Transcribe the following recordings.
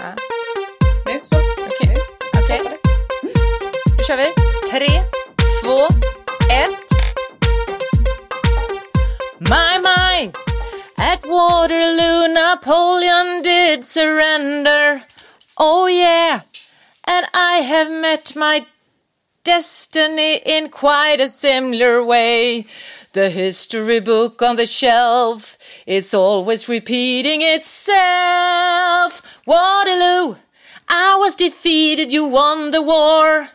Ja. Nu så. Okej. Okej. Då kör vi. 3, 2, 1. My. At Waterloo, Napoleon did surrender. Oh yeah. And I have met my destiny in quite a similar way. The history book on the shelf is always repeating itself. Waterloo, I was defeated, you won the war.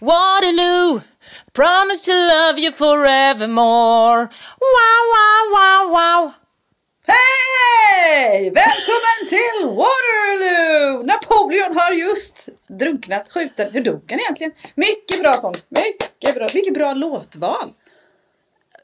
Waterloo, promise to love you forevermore. Wow, wow, wow, wow. Hej! Välkommen till Waterloo! Napoleon har just drunknat, skjuten. Hur dog han egentligen? Mycket bra sång. Mycket bra låtval.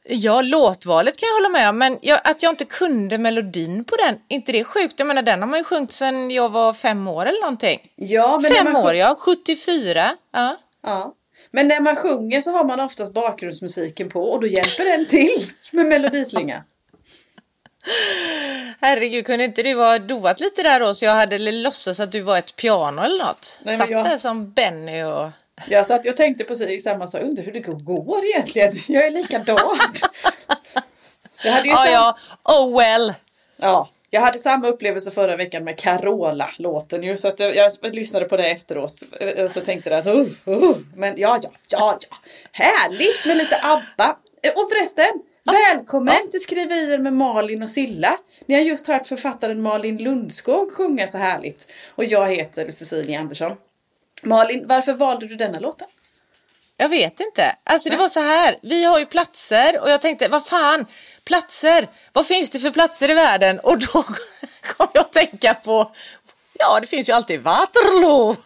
Ja, låtvalet kan jag hålla med om. Men att jag inte kunde melodin på den. Inte det är sjukt. Jag menar, den har man ju sjungit sedan jag var 5 år eller någonting. Ja, men 74. Ja. Ja. Men när man sjunger så har man oftast bakgrundsmusiken på. Och då hjälper den till med melodislinga. Herregud, kunde inte du ha doat lite där då? Så jag hade låtsats att du var ett piano eller något. Nej, satt där som Benny och... Ja, så att jag tänkte precis samma sak. Undrar hur det går egentligen. Jag är likadan. Jag hade ju jag hade samma upplevelse förra veckan med Carola-låten ju. Så att jag lyssnade på det efteråt. Så tänkte jag att... Men ja. Härligt med lite Abba. Och förresten... Välkommen till Skriverier med Malin och Cilla. Ni har just hört författaren Malin Lundskog sjunga så härligt. Och jag heter Cecilia Andersson. Malin, varför valde du denna låten? Jag vet inte. Alltså det var så här, vi har ju platser och jag tänkte, vad fan, platser? Vad finns det för platser i världen? Och då kom jag att tänka på, ja det finns ju alltid Waterloo.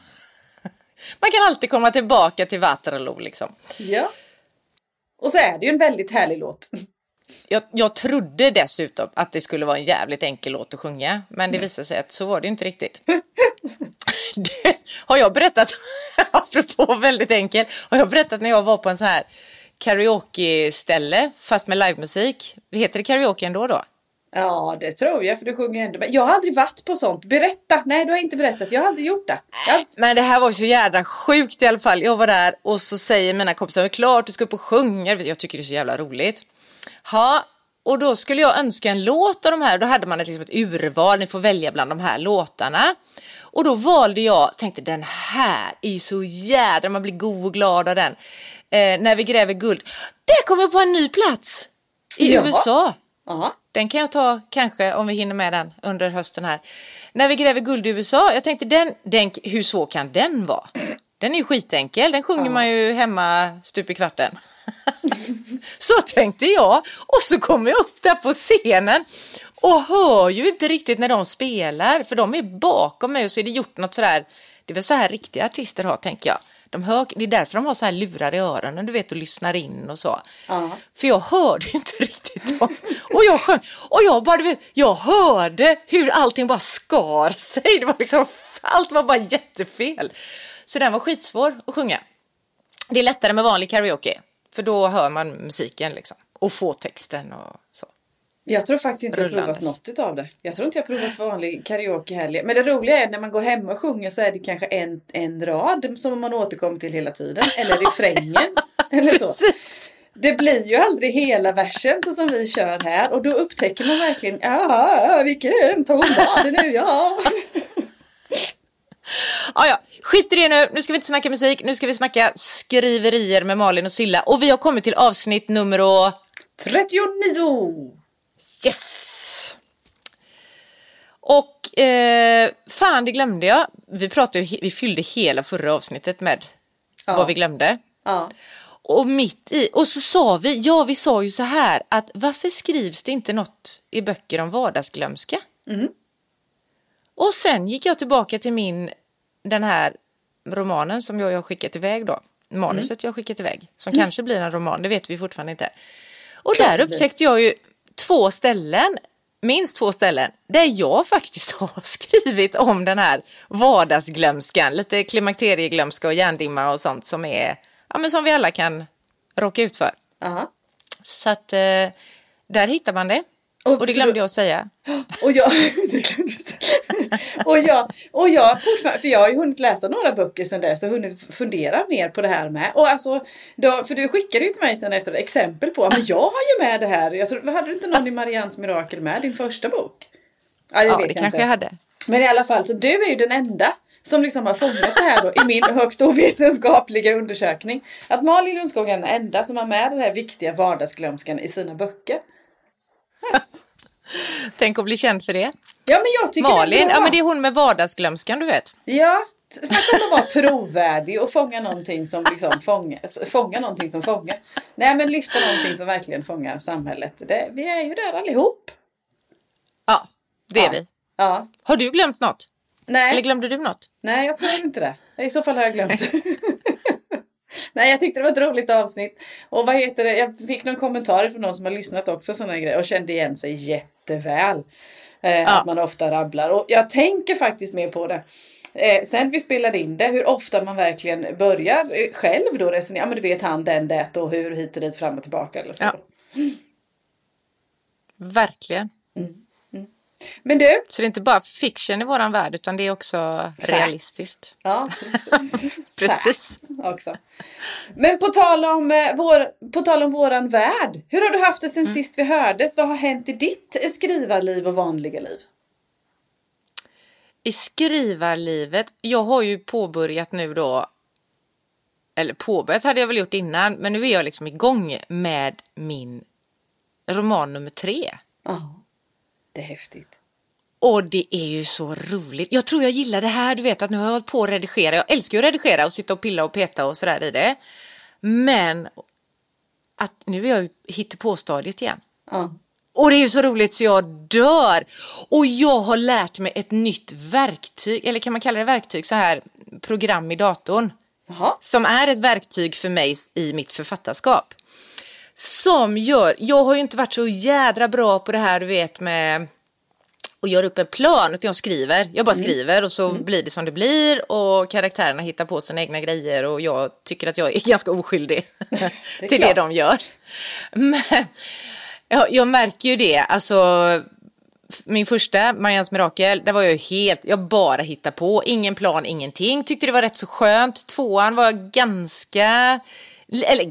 Man kan alltid komma tillbaka till Waterloo liksom. Ja. Och så är det ju en väldigt härlig låt. Jag trodde dessutom att det skulle vara en jävligt enkel låt att sjunga. Men det visade sig att så var det ju inte riktigt. Det har jag berättat, apropå väldigt enkel. Har jag berättat när jag var på en så här karaoke-ställe fast med livemusik. Heter det karaoke ändå då? Ja, det tror jag, för du sjunger ändå. Men jag har aldrig varit på sånt. Berätta. Nej, du har inte berättat. Jag har aldrig gjort det. Men det här var så jävla sjukt i alla fall. Jag var där och så säger mina kompisar, klart du ska upp och sjunga. Jag tycker det är så jävla roligt. Ja, och då skulle jag önska en låt av de här. Då hade man ett urval. Ni får välja bland de här låtarna. Och då valde jag, tänkte den här är så jävla, man blir god och glad av den. När vi gräver guld. Det kommer på en ny plats i USA. Aha. Den kan jag ta kanske om vi hinner med den under hösten här. När vi gräver guld i USA, jag tänkte den hur svår kan den vara? Den är ju skitenkel, den sjunger man ju hemma stup i kvarten. Så tänkte jag och så kommer jag upp där på scenen och hör ju inte riktigt när de spelar för de är bakom mig och så är det gjort något sådär, det är väl så här riktiga artister har tänker jag. Det är därför de har så här lurar i öronen, du vet, och lyssnar in och så. För jag hörde inte riktigt dem. Och jag sjöng. Och jag hörde hur allting bara skar sig. Det var liksom, allt var bara jättefel. Så den var skitsvår att sjunga. Det är lättare med vanlig karaoke. För då hör man musiken liksom. Och får texten och så. Jag tror faktiskt inte jag provat något av det. Jag tror inte jag provat vanlig karaoke heller. Men det roliga är när man går hem och sjunger så är det kanske en rad som man återkommer till hela tiden. Eller refrängen. Eller så. Precis. Det blir ju aldrig hela versen så som vi kör här. Och då upptäcker man verkligen, ja, vilken ton var det nu, ja. Ja, skit i det nu. Nu ska vi inte snacka musik. Nu ska vi snacka skriverier med Malin och Cilla. Och vi har kommit till avsnitt nummer 39. Yes! Och fan, det glömde jag. Vi fyllde hela förra avsnittet med vad vi glömde. Ja. Och mitt i, och så sa vi, vi sa ju så här att varför skrivs det inte något i böcker om vardagsglömska? Mm. Och sen gick jag tillbaka till den här romanen som jag har skickat iväg då. Manuset jag har skickat iväg. Som kanske blir en roman, det vet vi fortfarande inte. Och där upptäckte jag ju 2 ställen där jag faktiskt har skrivit om den här vardagsglömskan, lite klimakterieglömska och hjärndimma och sånt som är, ja men som vi alla kan råka ut för. Uh-huh. Så att där hittar man det. Och det glömde jag att säga. Och jag fortfarande, för jag har ju hunnit läsa några böcker sedan dess och hunnit fundera mer på det här med. Och alltså, då, för du skickade ju till mig sedan efter exempel på, men jag har ju med det här. Jag tror, hade du inte någon i Marians mirakel med, din första bok? Ja, det, ja, vet det jag kanske inte. Jag hade. Men i alla fall, så du är ju den enda som liksom har fångat det här då, i min högst ovetenskapliga undersökning. Att Malin Lundskog är den enda som har med den här viktiga vardagsglömskan i sina böcker. Tänk att bli känd för det. Ja, men jag tycker Malin, det är bra. Ja, men det är hon med vardagsglömskan, du vet. Ja, snacka om att vara trovärdig och fånga någonting som liksom fånga någonting som fångar. Nej, men lyfta någonting som verkligen fångar samhället. Det, vi är ju där allihop. Ja, det är vi. Ja. Har du glömt något? Nej. Eller glömde du något? Nej, jag tror inte det. I så fall har jag glömt det. Nej, jag tyckte det var ett roligt avsnitt. Och vad heter det? Jag fick någon kommentar från någon som har lyssnat också såna grejer och kände igen sig jätteväl. Att man ofta rabblar. Och jag tänker faktiskt mer på det. Sen vi spelade in det, hur ofta man verkligen börjar själv då resonera. Ja, men du vet han, den, det och hur hit och dit, fram och tillbaka. Eller så. Ja. Verkligen. Mm. Men du, så det är inte bara fiction i våran värld utan det är också facts. Realistiskt. Ja, precis. Precis. Också. Men på tal om våran värld, hur har du haft det sen sist vi hördes? Vad har hänt i ditt skrivarliv och vanliga liv? I skrivarlivet, jag har ju påbörjat nu då, eller påbörjat hade jag väl gjort innan, men nu är jag liksom igång med min roman nummer 3. Ja. Det är häftigt. Och det är ju så roligt. Jag tror jag gillar det här. Du vet att nu har jag hållit på att redigera. Jag älskar ju att redigera och sitta och pilla och peta och sådär i det. Men att nu är jag ju hittepåstadiet igen. Mm. Och det är ju så roligt så jag dör. Och jag har lärt mig ett nytt verktyg. Eller kan man kalla det verktyg? Så här program i datorn. Mm. Som är ett verktyg för mig i mitt författarskap. Som gör, jag har ju inte varit så jädra bra på det här du vet med och gör upp en plan utan jag bara skriver och så blir det som det blir och karaktärerna hittar på sina egna grejer och jag tycker att jag är ganska oskyldig det är till klart. Det de gör. Men jag märker ju det, alltså min första, Marians mirakel, där var jag ju helt, jag bara hittar på, ingen plan, ingenting, tyckte det var rätt så skönt. Tvåan var jag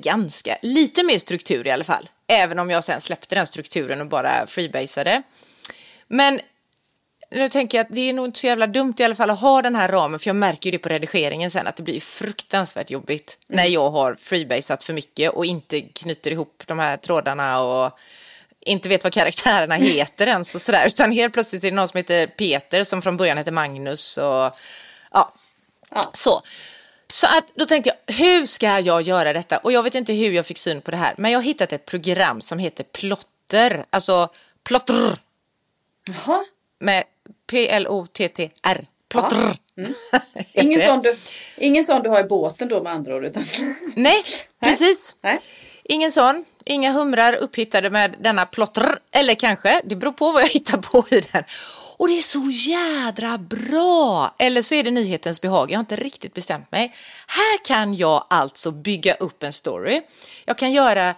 ganska, lite mer struktur i alla fall. Även om jag sen släppte den strukturen och bara freebasade. Men nu tänker jag att det är nog inte så jävla dumt i alla fall att ha den här ramen. För jag märker ju det på redigeringen sen att det blir fruktansvärt jobbigt. När jag har freebasat för mycket och inte knyter ihop de här trådarna och inte vet vad karaktärerna heter ens och sådär. Utan helt plötsligt är det någon som heter Peter som från början heter Magnus och ja. Så. Så att, då tänkte jag, hur ska jag göra detta? Och jag vet inte hur jag fick syn på det här. Men jag har hittat ett program som heter Plottr. Alltså, Plottr. Jaha. Med P-L-O-T-T-R. Plottr. Ja. Mm. ingen sån du har i båten då med andra ord. Utan... Nej, precis. Nej. Ingen sån. Inga humrar upphittade med denna Plottr. Eller kanske, det beror på vad jag hittar på i den. Och det är så jädra bra. Eller så är det nyhetens behag. Jag har inte riktigt bestämt mig. Här kan jag alltså bygga upp en story. Jag kan göra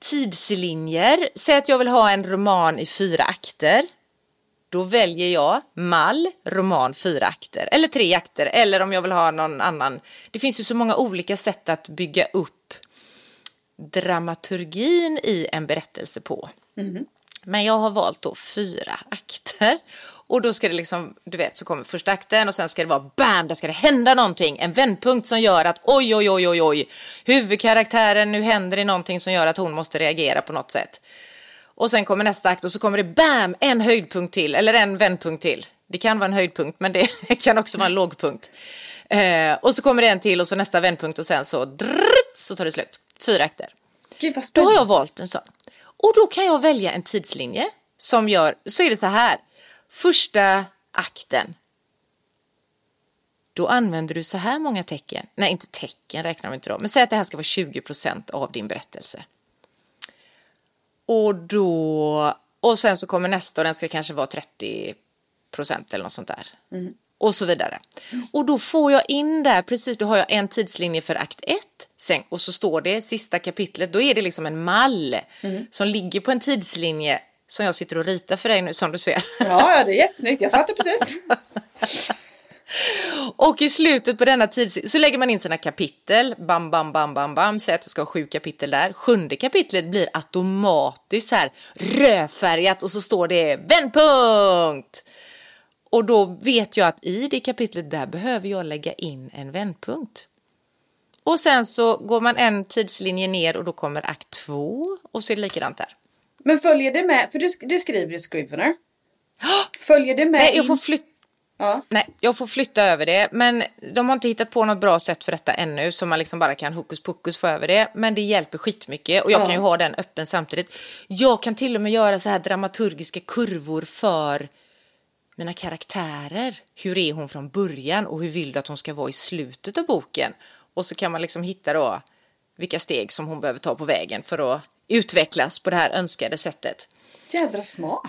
tidslinjer. Säg att jag vill ha en roman i 4 akter. Då väljer jag mall, roman 4 akter. Eller 3 akter. Eller om jag vill ha någon annan. Det finns ju så många olika sätt att bygga upp dramaturgin i en berättelse på. Mm. Men jag har valt då 4 akter. Och då ska det liksom, du vet, så kommer första akten och sen ska det vara bam, där ska det hända någonting. En vändpunkt som gör att oj. Huvudkaraktären, nu händer det någonting som gör att hon måste reagera på något sätt. Och sen kommer nästa akt och så kommer det bam, en höjdpunkt till. Eller en vändpunkt till. Det kan vara en höjdpunkt men det kan också vara en lågpunkt. Och så kommer det en till och så nästa vändpunkt och sen så drrrt, så tar det slut. 4 akter. Gud, vad spännande. Då har jag valt en sån. Och då kan jag välja en tidslinje som gör, så är det så här. Första akten. Då använder du så här många tecken. Nej, inte tecken räknar vi inte då. Men säg att det här ska vara 20% av din berättelse. Och sen så kommer nästa och den ska kanske vara 30% eller något sånt där. Mm. Och så vidare. Och då får jag in där, precis då har jag en tidslinje för akt 1. Sen, och så står det sista kapitlet, då är det liksom en mall som ligger på en tidslinje som jag sitter och ritar för dig nu som du ser. Ja, det är jättesnyggt. Jag fattar precis. Och i slutet på denna tid så lägger man in sina kapitel. Bam, bam, bam, bam, bam. Säg att du ska ha 7 kapitel där. 7:e kapitlet blir automatiskt så här rödfärgat och så står det vändpunkt. Och då vet jag att i det kapitlet där behöver jag lägga in en vändpunkt. Och sen så går man en tidslinje ner och då kommer akt 2 och så är det likadant där. Men följer det med, för du skriver ju Scrivener. Följer det med? Nej, jag får flytta. Ja. Nej, jag får flytta över det. Men de har inte hittat på något bra sätt för detta ännu. Så man liksom bara kan hokus pokus få över det. Men det hjälper skitmycket. Och jag kan ju ha den öppen samtidigt. Jag kan till och med göra så här dramaturgiska kurvor för mina karaktärer. Hur är hon från början? Och hur vill du att hon ska vara i slutet av boken? Och så kan man liksom hitta då vilka steg som hon behöver ta på vägen för att utvecklas på det här önskade sättet. Jädra smart.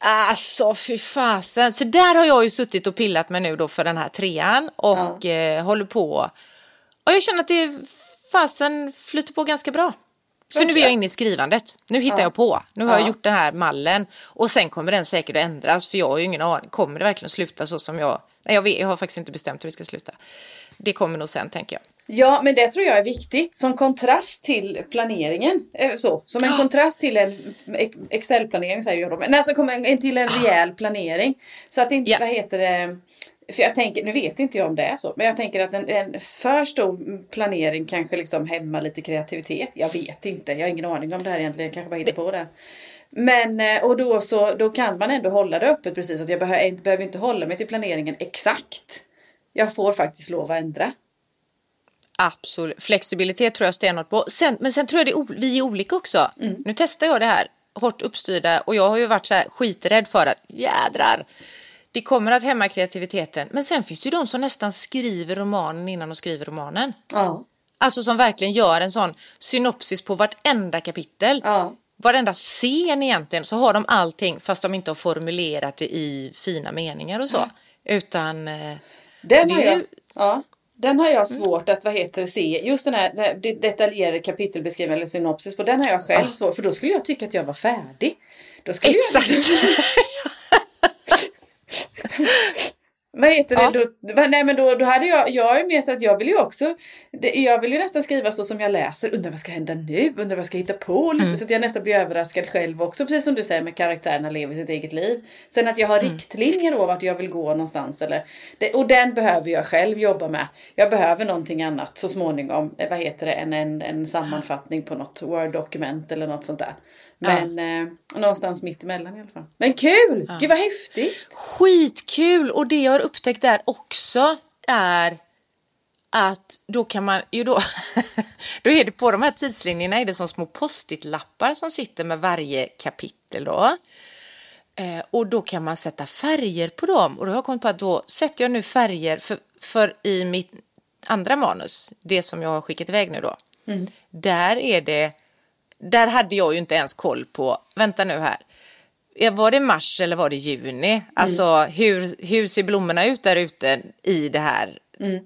Alltså, fy fasen. Så där har jag ju suttit och pillat med nu då för den här 3:an. Och håller på. Och jag känner att det fasen flyter på ganska bra. Så nu är jag inne i skrivandet. Nu hittar jag på. Nu har jag gjort den här mallen. Och sen kommer den säkert att ändras. För jag har ju ingen aning. Kommer det verkligen sluta så som jag... Nej, jag har faktiskt inte bestämt hur vi ska sluta. Det kommer nog sen, tänker jag. Ja, men det tror jag är viktigt. Som kontrast till planeringen. Så, som en kontrast till en Excel-planering, säger jag då. Men alltså, kommer till en rejäl planering. Så att det inte, vad heter det... För jag tänker, nu vet inte jag om det är så, men jag tänker att en för stor planering kanske liksom hämmar lite kreativitet. Jag vet inte, jag har ingen aning om det här egentligen, jag kanske bara hittar på det. Men, och då kan man ändå hålla det öppet precis, att jag behöver inte hålla mig till planeringen exakt. Jag får faktiskt lov att ändra. Absolut, flexibilitet tror jag stenhårt på. Men sen tror jag vi är olika också. Mm. Nu testar jag det här, hårt uppstyrda, och jag har ju varit så här skiträdd för att jädrar. Det kommer att hämma kreativiteten. Men sen finns det ju de som nästan skriver romanen innan de skriver romanen. Ja. Alltså som verkligen gör en sån synopsis på vartenda kapitel. Ja. Varenda scen egentligen. Så har de allting fast de inte har formulerat det i fina meningar och så. Ja. Utan... Den har jag svårt att, se. Just den här detaljerade kapitelbeskrivning eller synopsis på. Den har jag själv svårt. För då skulle jag tycka att jag var färdig. Då skulle exakt. Vad heter det då? Nej, men då hade jag är med så att jag vill ju nästan skriva så som jag läser. Undrar vad ska hända nu? Undrar vad jag ska hitta på lite. Så att jag nästan blir överraskad själv också. Precis som du säger med karaktärerna lever sitt eget liv. Sen att jag har riktlinjer då vart jag vill gå någonstans. Och den behöver jag själv jobba med. Jag behöver någonting annat så småningom. Vad heter det? En sammanfattning på något Word-dokument eller något sånt där. Men någonstans mitt emellan i alla fall. Men kul! Ja. Gud vad häftigt! Skitkul! Och det jag har upptäckt där också är att då kan man ju då är det på de här tidslinjerna är det som små post-it-lappar som sitter med varje kapitel då. Och då kan man sätta färger på dem. Och då har jag kommit på att då sätter jag nu färger för i mitt andra manus. Det som jag har skickat iväg nu då. Mm. Där hade jag ju inte ens koll på, vänta nu här, var det mars eller var det juni? Alltså hur ser blommorna ut där ute i det här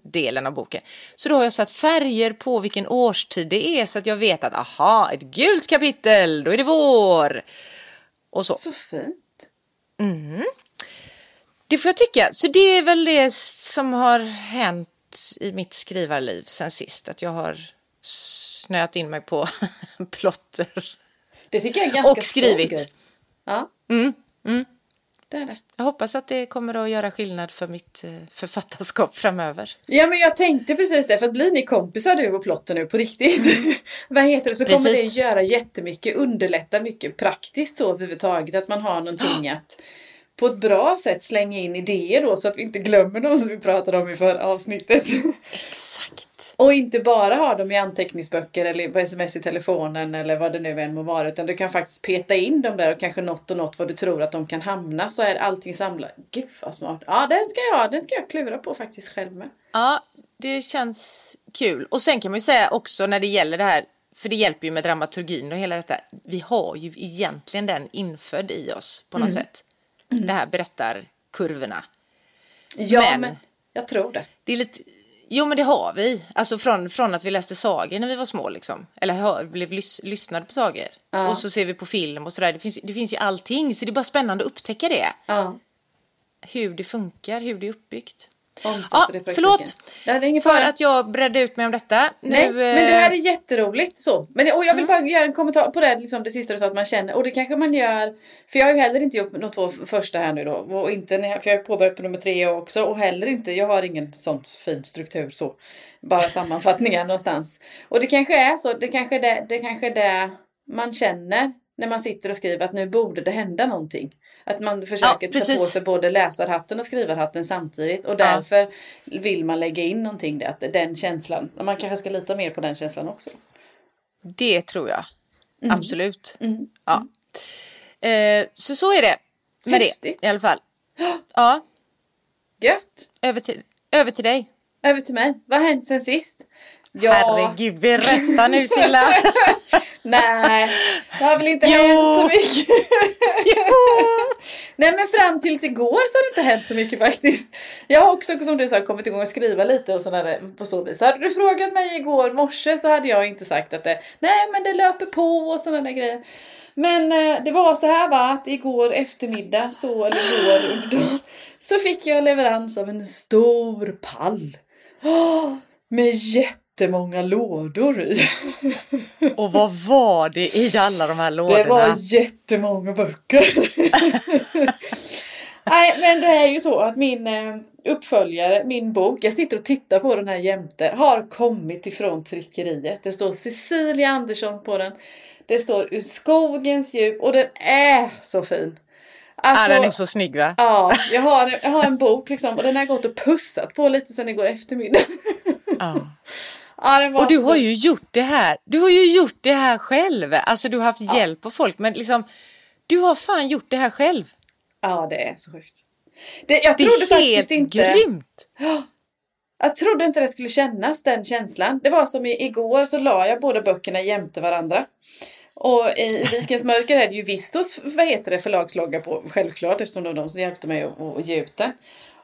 delen av boken? Så då har jag satt färger på vilken årstid det är så att jag vet att ett gult kapitel, då är det vår. Och så. Så fint. Mm. Det får jag tycka. Så det är väl det som har hänt i mitt skrivarliv sen sist, att jag har... snöat in mig på Plottr. Det tycker jag är ganska och skrivit. Ja. Det är det. Jag hoppas att det kommer att göra skillnad för mitt författarskap framöver. Ja, men jag tänkte precis det. För att bli ni kompisar du och Plottr nu på riktigt. Vad heter det? Så precis. Kommer det göra jättemycket, underlätta mycket praktiskt så överhuvudtaget. Att man har någonting att på ett bra sätt slänga in idéer då. Så att vi inte glömmer dem som vi pratade om i förra avsnittet. Exakt. Och inte bara ha dem i anteckningsböcker eller på sms i telefonen eller vad det nu än må vara. Utan du kan faktiskt peta in dem där och kanske något vad du tror att de kan hamna. Så är allting samlat. Gud vad smart. Ja, den ska jag klura på faktiskt själv med. Ja, det känns kul. Och sen kan man ju säga också när det gäller det här. För det hjälper ju med dramaturgin och hela detta. Vi har ju egentligen den införd i oss på något sätt. Det här berättar kurvorna. Ja, men jag tror det. Det är lite... Jo, men det har vi. Alltså från att vi läste sagor när vi var små liksom. Eller blev lyssnade på sagor. Ja. Och så ser vi på film och sådär. Det finns ju allting, så det är bara spännande att upptäcka det. Ja. Hur det funkar, hur det är uppbyggt. Ja, förlåt för att jag bredde ut mig om detta. Nej, men det här är jätteroligt så. Men, och jag vill bara göra en kommentar på det, liksom det sista du sa, att man känner, och det kanske man gör, för jag har ju heller inte gjort de två första här nu då, och inte, för jag har påbörjat på nummer 3 också, och heller inte, jag har ingen sån fin struktur så, bara sammanfattningar någonstans, och det kanske är så, det kanske är det man känner när man sitter och skriver, att nu borde det hända någonting. Att man försöker ta på sig både läsarhatten och skrivarhatten samtidigt. Och därför vill man lägga in någonting där. Att den känslan, man kanske ska lita mer på den känslan också. Det tror jag. Mm. Absolut. Mm. Ja. Så är det. Med häftigt. Det i alla fall. Ja. Gött. Över till dig. Över till mig. Vad har hänt sen sist? Ja. Herregud, berätta nu Cilla. Nej, det har väl inte hänt så mycket. Nej, men fram tills igår så har det inte hänt så mycket faktiskt. Jag har också, som du sa, kommit igång och skriva lite och sådär på så vis. Hade du frågat mig igår morse så hade jag inte sagt att det, nej men det löper på och sådana där grejer. Men det var så här, va, att igår eftermiddag så fick jag leverans av en stor pall. Med jättemånga lådor i. Och vad var det i alla de här lådorna? Det var jättemånga böcker. Nej, men det är ju så att min uppföljare, min bok, jag sitter och tittar på den här jämte, har kommit ifrån tryckeriet. Det står Cecilia Andersson på den. Det står Ur skogens djup, och den är så fin. Alltså, den är så snygg, va? Ja, jag har en bok liksom, och den har gått och pussat på lite sedan igår eftermiddag. Ja. Och du har ju gjort det här. Du har ju gjort det här själv. Alltså du har haft hjälp av folk, men liksom du har fan gjort det här själv. Ja, det är så sjukt. Det trodde faktiskt inte. Det är helt grymt. Jag trodde inte det skulle kännas, den känslan. Det var som igår, så la jag båda böckerna jämte varandra. Och i Vikens mörker är det ju Vistos, vad heter det, förlagslogga på, självklart, eftersom det var de som hjälpte mig att ge ut det.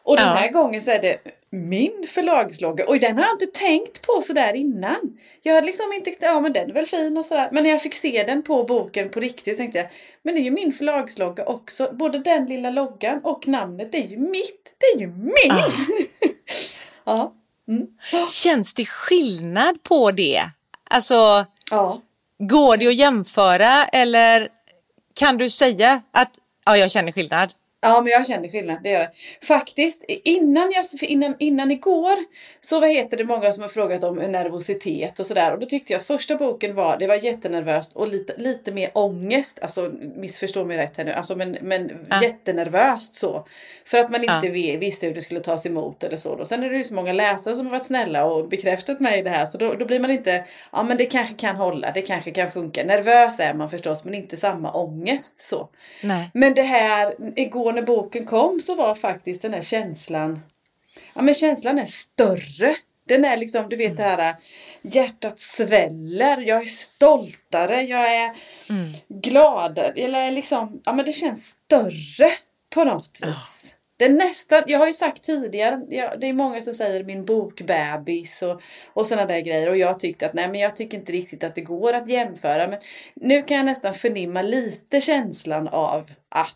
Och den här gången så är det min förlagslogga. Och den har jag inte tänkt på så där innan. Jag hade liksom inte, men den är väl fin och sådär. Men när jag fick se den på boken på riktigt så tänkte jag, men det är ju min förlagslogga också. Både den lilla loggan och namnet, det är ju mitt. Det är ju min! Ja. Mm. Känns det skillnad på det? Alltså, går det att jämföra, eller kan du säga att jag känner skillnad? Ja, men jag känner skillnad, det gör det. Faktiskt, innan igår så många som har frågat om nervositet och sådär. Och då tyckte jag att första boken var jättenervöst och lite mer ångest. Alltså, missförstå mig rätt här nu. Alltså, men jättenervöst så. För att man inte visste hur det skulle tas emot eller så. Då. Sen är det ju så många läsare som har varit snälla och bekräftat mig i det här. Så då blir man inte, men det kanske kan hålla, det kanske kan funka. Nervös är man förstås, men inte samma ångest så. Nej. Men det här, igår när boken kom så var faktiskt den här känslan, men känslan är större. Den är liksom, du vet det här, hjärtat sväller, jag är stoltare, jag är gladare, eller liksom, men det känns större på något vis. Det är nästan, jag har ju sagt tidigare, det är många som säger min bokbebis och sådana där grejer. Och jag tyckte att nej, men jag tycker inte riktigt att det går att jämföra. Men nu kan jag nästan förnimma lite känslan av att,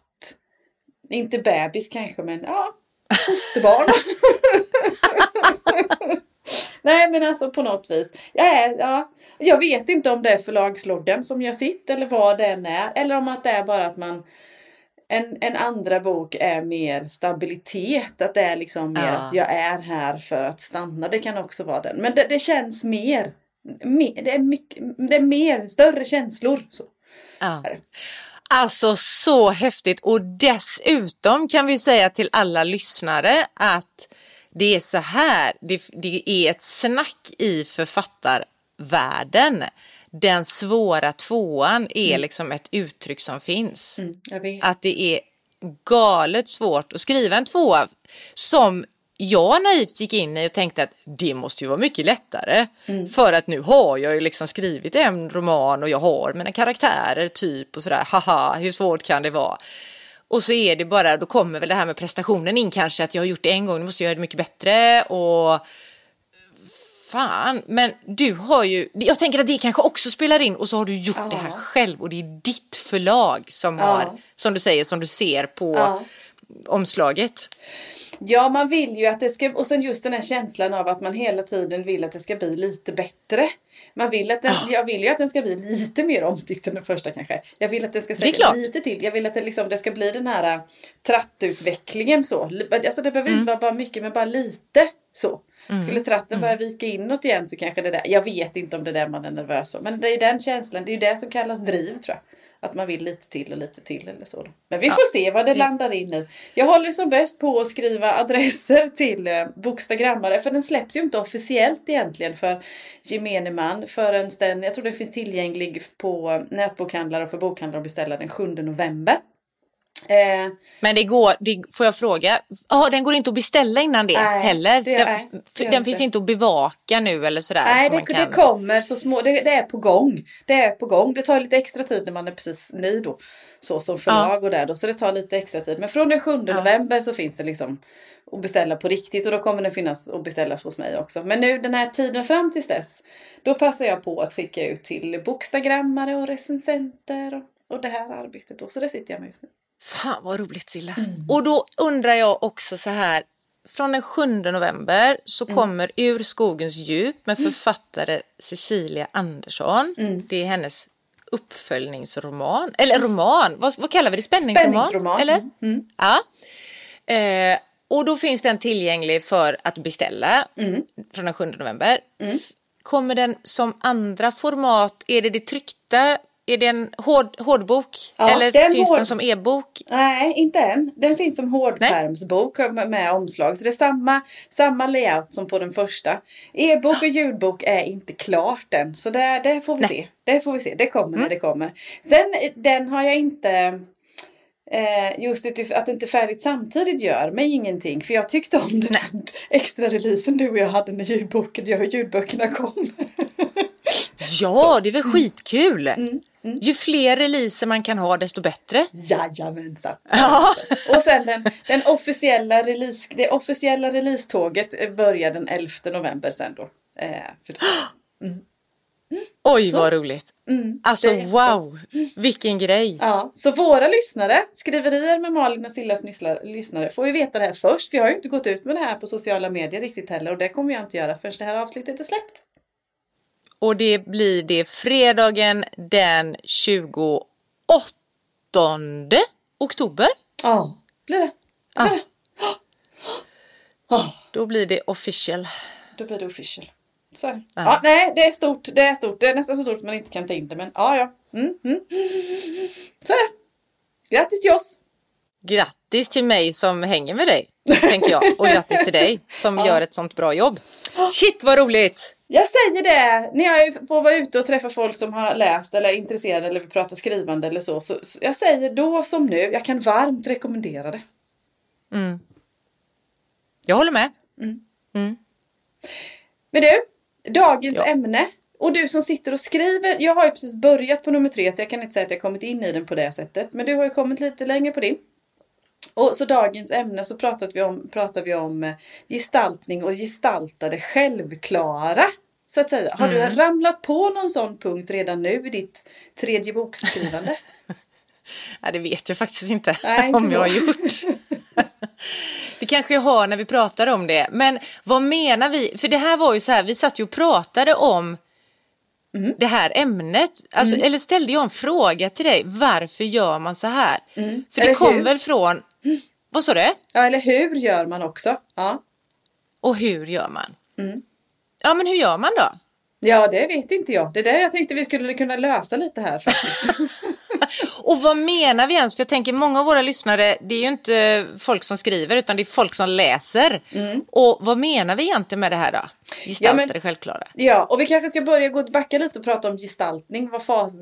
inte bebis kanske, men fosterbarn. Nej, men alltså på något vis. Jag vet inte om det är förlagsloggan som jag sitter eller vad den är. Eller om att det är bara att man, en andra bok är mer stabilitet. Att det är liksom mer att jag är här för att stanna. Det kan också vara den. Men det känns mer det är mycket, det är mer, större känslor. Så. Ja. Alltså så häftigt, och dessutom kan vi säga till alla lyssnare att det är så här, det är ett snack i författarvärlden. Den svåra tvåan är liksom ett uttryck som finns. Jag vet. Att det är galet svårt att skriva en tvåa, som jag naivt gick in i och tänkte att det måste ju vara mycket lättare. För att nu har jag ju liksom skrivit en roman och jag har mina karaktärer typ och sådär. Haha, hur svårt kan det vara? Och så är det bara, då kommer väl det här med prestationen in kanske. Att jag har gjort det en gång, nu måste jag göra det mycket bättre. Och fan, men du har ju, jag tänker att det kanske också spelar in, och så har du gjort det här själv, och det är ditt förlag som har, som du säger, som du ser på omslaget. Ja, man vill ju att det ska, och sen just den här känslan av att man hela tiden vill att det ska bli lite bättre. Man vill att den, jag vill ju att den ska bli lite mer omtyckt än den första kanske. Jag vill att den ska säkert lite till. Jag vill att det, liksom, det ska bli den här trattutvecklingen så. Alltså det behöver inte vara bara mycket, men bara lite så. Skulle tratten börja vika inåt igen så kanske det där, jag vet inte om det där man är nervös för. Men det är den känslan, det är ju det som kallas driv tror jag. Att man vill lite till eller så. Men vi får se vad det landar in i. Jag håller som bäst på att skriva adresser till bokstagrammare. För den släpps ju inte officiellt egentligen för gemene man. Förrän den, jag tror det finns tillgänglig på nätbokhandlare och för bokhandlare att beställa den 7 november. Men det går, det får jag fråga. Den går inte att beställa innan det heller. Den finns inte att bevaka nu eller sådär. Nej, så det kommer så små. Det är på gång. Det tar lite extra tid när man är precis ny då. Så som förlag och där då. Så det tar lite extra tid. Men från den 7 november så finns det liksom att beställa på riktigt. Och då kommer den finnas att beställa hos mig också. Men nu den här tiden fram tills dess. Då passar jag på att skicka ut till bokstagrammare och recensenter. Och det här arbetet då. Så där sitter jag med just nu. Fan vad roligt Cilla. Och då undrar jag också så här. Från den 7 november så kommer Ur skogens djup med författare Cecilia Andersson. Det är hennes uppföljningsroman. Eller roman, vad kallar vi det? Spänningsroman. Eller? Ja. Och då finns den tillgänglig för att beställa från den 7 november. Kommer den som andra format? Är det tryckta? Är det en hårdbok? Ja, eller finns den som e-bok? Nej, inte än. Den finns som hårdpärmsbok med omslag. Så det är samma layout som på den första. E-bok och ljudbok är inte klart än. Så det får vi se. Det får vi se. Det kommer när det kommer. Sen, den har jag inte... just att det inte färdigt samtidigt gör mig ingenting. För jag tyckte om den extra releasen du och jag hade när ljudböckerna kom. Ja, det var skitkul. Ju fler releaser man kan ha desto bättre. Jajamensan. Ja. Och sen den officiella release, det officiella releasetåget börjar den 11 november sen då. Oj, så. Vad roligt. Alltså, wow, vilken grej. Ja, så våra lyssnare, Skriverier med Malin och Cillas lyssnare, får ju veta det här först. Vi har ju inte gått ut med det här på sociala medier riktigt heller, och det kommer jag inte göra förrän det här avslutet är släppt. Och det blir det fredagen den 28 oktober. Ja, blir det. Då blir det official. Så. Ja, nej, det är stort. Det är nästan så stort man inte kan ta in det. Men ja. Så är det. Grattis till oss. Grattis till mig som hänger med dig, tänker jag. Och grattis till dig som gör ett sånt bra jobb. Shit, vad roligt. Jag säger det, när jag får vara ute och träffa folk som har läst eller är intresserade eller vill prata skrivande eller så jag säger då som nu, jag kan varmt rekommendera det. Jag håller med. Men du, dagens ämne, och du som sitter och skriver, jag har ju precis börjat på nummer 3 så jag kan inte säga att jag kommit in i den på det sättet, men du har ju kommit lite längre på din. Och så dagens ämne så pratar vi om gestaltning och gestaltade självklara, så att säga. Har du ramlat på någon sån punkt redan nu i ditt 3:e bokskrivande? Ja, det vet jag faktiskt inte. Nej, inte om så. Jag har gjort. Det kanske jag har när vi pratar om det. Men vad menar vi? För det här var ju så här, vi satt ju och pratade om det här ämnet, alltså, eller ställde jag en fråga till dig, varför gör man så här? För det kom väl från, vad sa du? Ja, eller hur gör man också? Ja. Och hur gör man? Ja, men hur gör man då? Ja, det vet inte jag. Det är det jag tänkte vi skulle kunna lösa lite här faktiskt. Och vad menar vi ens? För jag tänker, många av våra lyssnare, det är ju inte folk som skriver utan det är folk som läser. Och vad menar vi egentligen med det här då? Gestaltade självklara. Ja, och vi kanske ska börja backa lite och prata om gestaltning.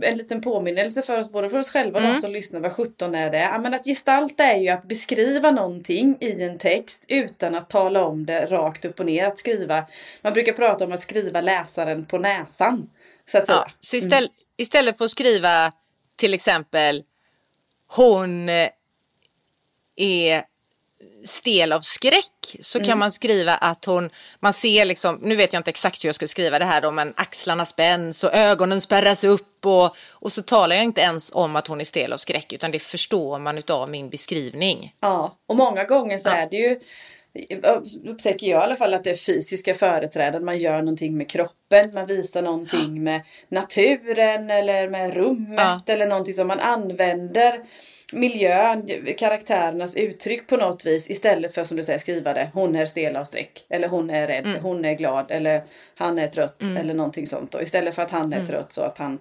En liten påminnelse för oss, både för oss själva och de som lyssnar, vad 17 är det? Ja, men att gestalta är ju att beskriva någonting i en text utan att tala om det rakt upp och ner. Att skriva, man brukar prata om att skriva läsaren på näsan. Så att säga. Ja, så istället för att skriva till exempel, hon är stel av skräck så kan man skriva att hon, man ser liksom, nu vet jag inte exakt hur jag skulle skriva det här då, men axlarna spänns och ögonen spärras upp och så talar jag inte ens om att hon är stel av skräck, utan det förstår man utav min beskrivning. Ja, och många gånger så är det ju, upptäcker jag i alla fall, att det är fysiska företräden, man gör någonting med kroppen, man visar någonting med naturen eller med rummet eller någonting som man använder miljön, karaktärernas uttryck på något vis, istället för som du säger skriva det, hon är stel av skräck eller hon är rädd, hon är glad eller han är trött eller någonting sånt då. Istället för att han är trött så att han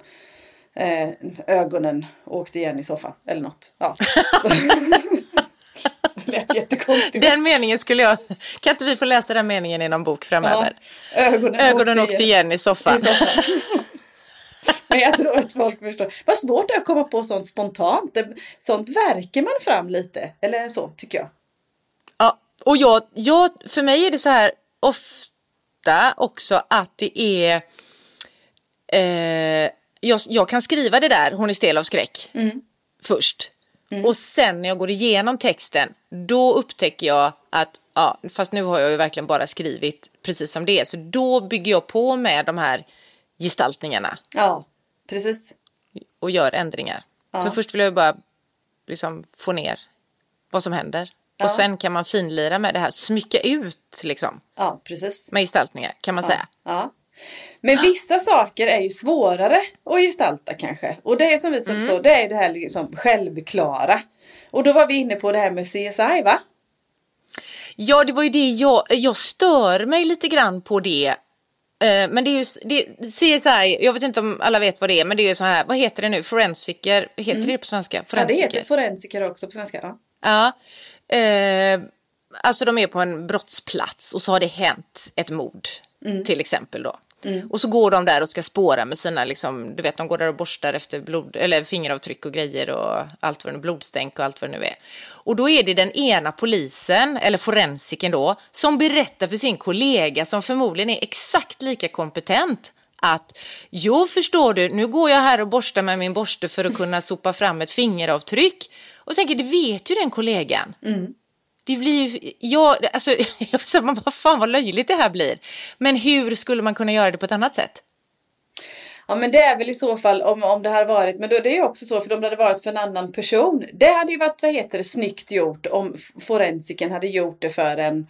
ögonen åkte igen i soffan eller något. Ja. Lät jättekonstigt. Den meningen skulle jag, kan inte vi få läsa den meningen i någon bok framöver? Ja, ögonen åkte igen i soffan. I soffan. Men jag tror att folk förstår. Vad svårt det är att komma på sånt spontant. Sånt verkar man fram lite. Eller så, tycker jag. Ja, och jag för mig är det så här ofta också att det är... jag kan skriva det där, hon är stel av skräck, först. Mm. Och sen när jag går igenom texten, då upptäcker jag att... Ja, fast nu har jag ju verkligen bara skrivit precis som det är. Så då bygger jag på med de här gestaltningarna. Ja, precis. Och gör ändringar. Ja. För först vill jag bara liksom få ner vad som händer. Ja. Och sen kan man finlira med det här. Smycka ut liksom. Ja, precis. Med gestaltningar kan man säga. Ja. Men vissa saker är ju svårare att gestalta kanske. Och det är som vi så, det är det här liksom självklara. Och då var vi inne på det här med CSI, va? Ja, det var ju det jag stör mig lite grann på det. Men det är ju CSI, jag vet inte om alla vet vad det är, men det är ju så här, vad heter det nu? Forensiker, heter det på svenska? Forensiker. Ja, det heter forensiker också på svenska. Ja, alltså de är på en brottsplats och så har det hänt ett mord till exempel då. Och så går de där och ska spåra med sina liksom, du vet, de går där och borstar efter blod, eller fingeravtryck och grejer och allt vad det nu, blodstänk och allt vad det nu är. Och då är det den ena polisen, eller forensiken då, som berättar för sin kollega som förmodligen är exakt lika kompetent att, jo förstår du, nu går jag här och borstar med min borste för att kunna sopa fram ett fingeravtryck. Och tänker, det vet ju den kollegan. Det blir ju, alltså man bara, fan vad löjligt det här blir. Men hur skulle man kunna göra det på ett annat sätt? Ja, men det är väl i så fall om det här varit, men då, det är ju också så, för de hade varit för en annan person. Det hade ju varit, vad heter det, snyggt gjort om forensiken hade gjort det för en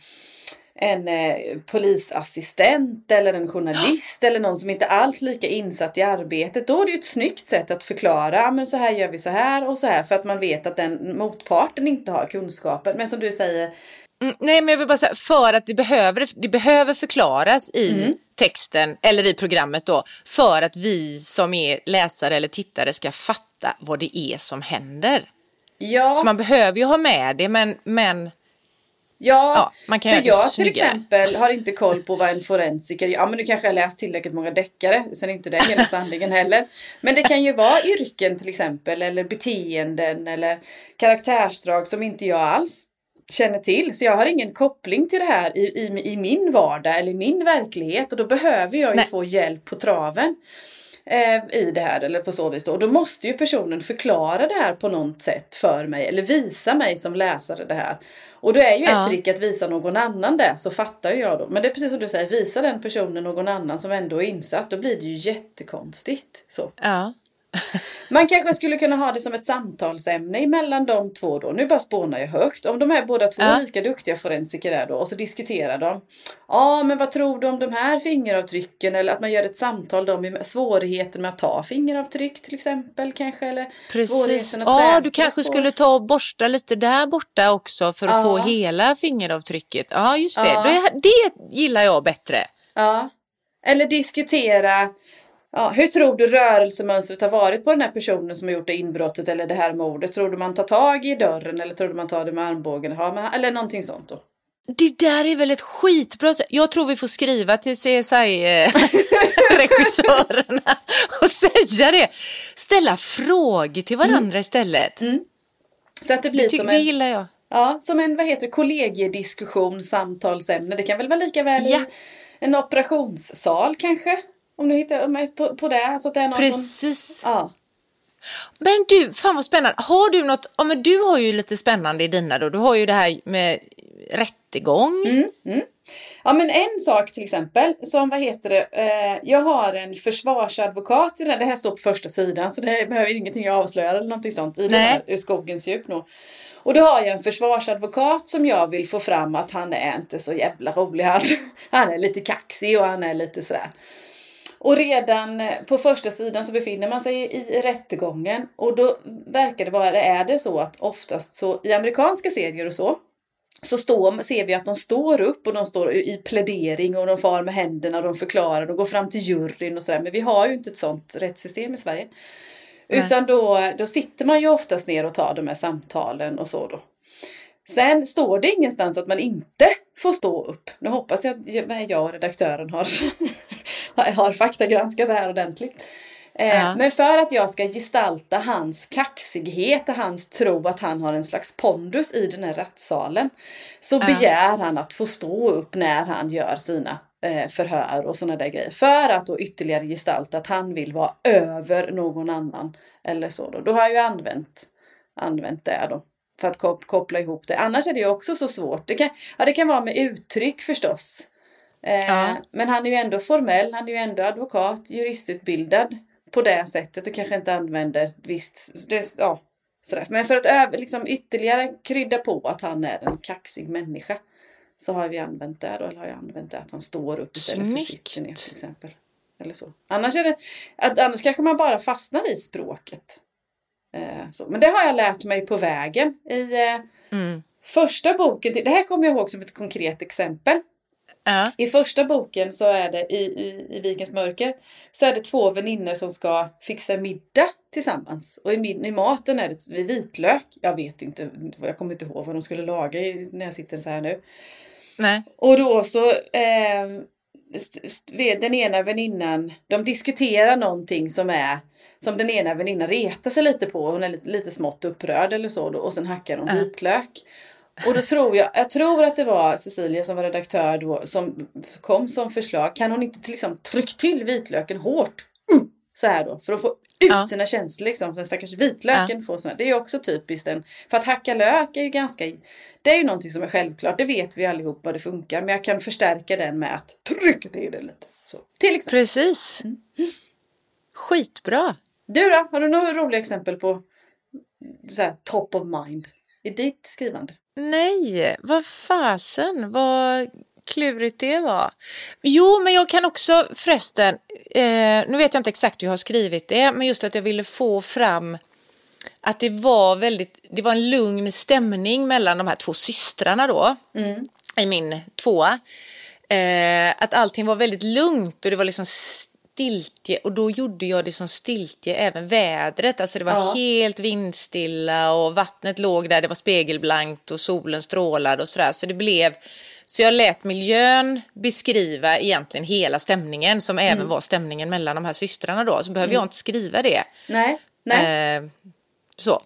polisassistent eller en journalist eller någon som inte alls lika insatt i arbetet. Då är det ju ett snyggt sätt att förklara, men så här gör vi så här och så här, för att man vet att den motparten inte har kunskapen. Men som du säger... nej, men jag vill bara säga, för att det behöver förklaras i texten eller i programmet då, för att vi som är läsare eller tittare ska fatta vad det är som händer. Ja. Så man behöver ju ha med det, men... Ja, man kan, för jag till exempel har inte koll på vad en forensiker... Ja, men du kanske har läst tillräckligt många deckare, sen är inte det hela sanningen heller. Men det kan ju vara yrken till exempel, eller beteenden, eller karaktärsdrag som inte jag alls känner till. Så jag har ingen koppling till det här i min vardag eller i min verklighet. Och då behöver jag ju få hjälp på traven i det här, eller på så vis då. Och då måste ju personen förklara det här på något sätt för mig, eller visa mig som läsare det här. Och då är ju ett trick att visa någon annan det, så fattar ju jag då. Men det är precis som du säger, visa den personen någon annan som ändå är insatt, då blir det ju jättekonstigt. Så. Ja. Man kanske skulle kunna ha det som ett samtalsämne mellan de två då. Nu bara spånar jag högt. Om de här båda två lika duktiga forensiker är då, och så diskuterar de. Ja, men vad tror du om de här fingeravtrycken? Eller att man gör ett samtal om svårigheten med att ta fingeravtryck till exempel kanske. Eller svårigheten att du kanske skulle ta och borsta lite där borta också för att få hela fingeravtrycket. Ja, just det. Det gillar jag bättre. Ja, eller diskutera... Ja, hur tror du rörelsemönstret har varit på den här personen som har gjort det inbrottet eller det här mordet? Tror du man tar tag i dörren eller tror du man tar det med armbågen? Eller någonting sånt då? Det där är väl ett skitbra... Jag tror vi får skriva till CSI-regissörerna och säga det. Ställa frågor till varandra istället. Så att det blir som en... gillar jag. Ja, som en, vad heter det, kollegiediskussion, samtalsämne. Det kan väl vara lika väl en operationssal kanske? Om du hittar mig på det, så att det är någon som... Precis. Ja. Men du, fan vad spännande. Har du något, ja men du har ju lite spännande i dina då. Du har ju det här med rättegång. Ja men en sak till exempel som, vad heter det, jag har en försvarsadvokat i den, det här står på första sidan så det behöver ingenting jag avslöjar eller någonting sånt i den här Ur skogens djup nog. Och då har jag en försvarsadvokat som jag vill få fram att han är inte så jävla rolig, han är lite kaxig och han är lite sådär. Och redan på första sidan så befinner man sig i rättegången och då verkar det vara, eller är det så att oftast så i amerikanska serier och så ser vi att de står upp och de står i plädering och de far med händerna och de förklarar och går fram till juryn och sådär. Men vi har ju inte ett sånt rättssystem i Sverige. Nej. Utan då sitter man ju oftast ner och tar de här samtalen och så då. Sen står det ingenstans att man inte får stå upp. Nu hoppas jag och redaktören har faktagranskat det här ordentligt. Ja. Men för att jag ska gestalta hans kaxighet och hans tro att han har en slags pondus i den här rättssalen så begär han att få stå upp när han gör sina förhör och sådana där grejer. För att då ytterligare gestalta att han vill vara över någon annan eller så då. Då har jag ju använt det då för att koppla ihop det. Annars är det ju också så svårt. Det kan vara med uttryck förstås. Men han är ju ändå formell, han är ju ändå advokat, juristutbildad på det sättet och kanske inte använder visst, sådär. Men för att liksom ytterligare krydda på att han är en kaxig människa så har vi använt det då, eller har jag använt det att han står upp istället för sitter ner till exempel eller så. Annars är det annars kanske man bara fastnar i språket. Men det har jag lärt mig på vägen i första boken. Det här kommer jag ihåg som ett konkret exempel. I första boken så är det i Vikens mörker så är det två väninnor som ska fixa middag tillsammans. Och i maten är det vitlök. Jag kommer inte ihåg vad de skulle laga när jag sitter så här nu. Nej. Och då så den ena väninnan, de diskuterar någonting som den ena väninnan retar sig lite på. Hon är lite smått upprörd eller så då, och sen hackar de vitlök. Och då tror jag att det var Cecilia som var redaktör då, som kom som förslag. Kan hon inte liksom trycka till vitlöken hårt? Så här då. För att få ut sina känslor liksom. Den stackars vitlöken får sådana. Det är ju också typiskt en. För att hacka lök är ju ganska. Det är ju någonting som är självklart. Det vet vi allihopa det funkar. Men jag kan förstärka den med att trycka till det lite. Så, till exempel. Precis. Skitbra. Du då? Har du några roliga exempel på så här, top of mind i ditt skrivande? Nej, vad fasen, vad klurigt det var. Jo, men jag kan också förresten, nu vet jag inte exakt hur jag har skrivit det, men just att jag ville få fram att det var en lugn stämning mellan de här två systrarna då, i min tvåa. Att allting var väldigt lugnt och det var liksom stiltje, och då gjorde jag det som stiltje även vädret, alltså det var helt vindstilla och vattnet låg där, det var spegelblankt och solen strålade och sådär, så jag lät miljön beskriva egentligen hela stämningen som även var stämningen mellan de här systrarna då, så behöver jag inte skriva det. Nej. Så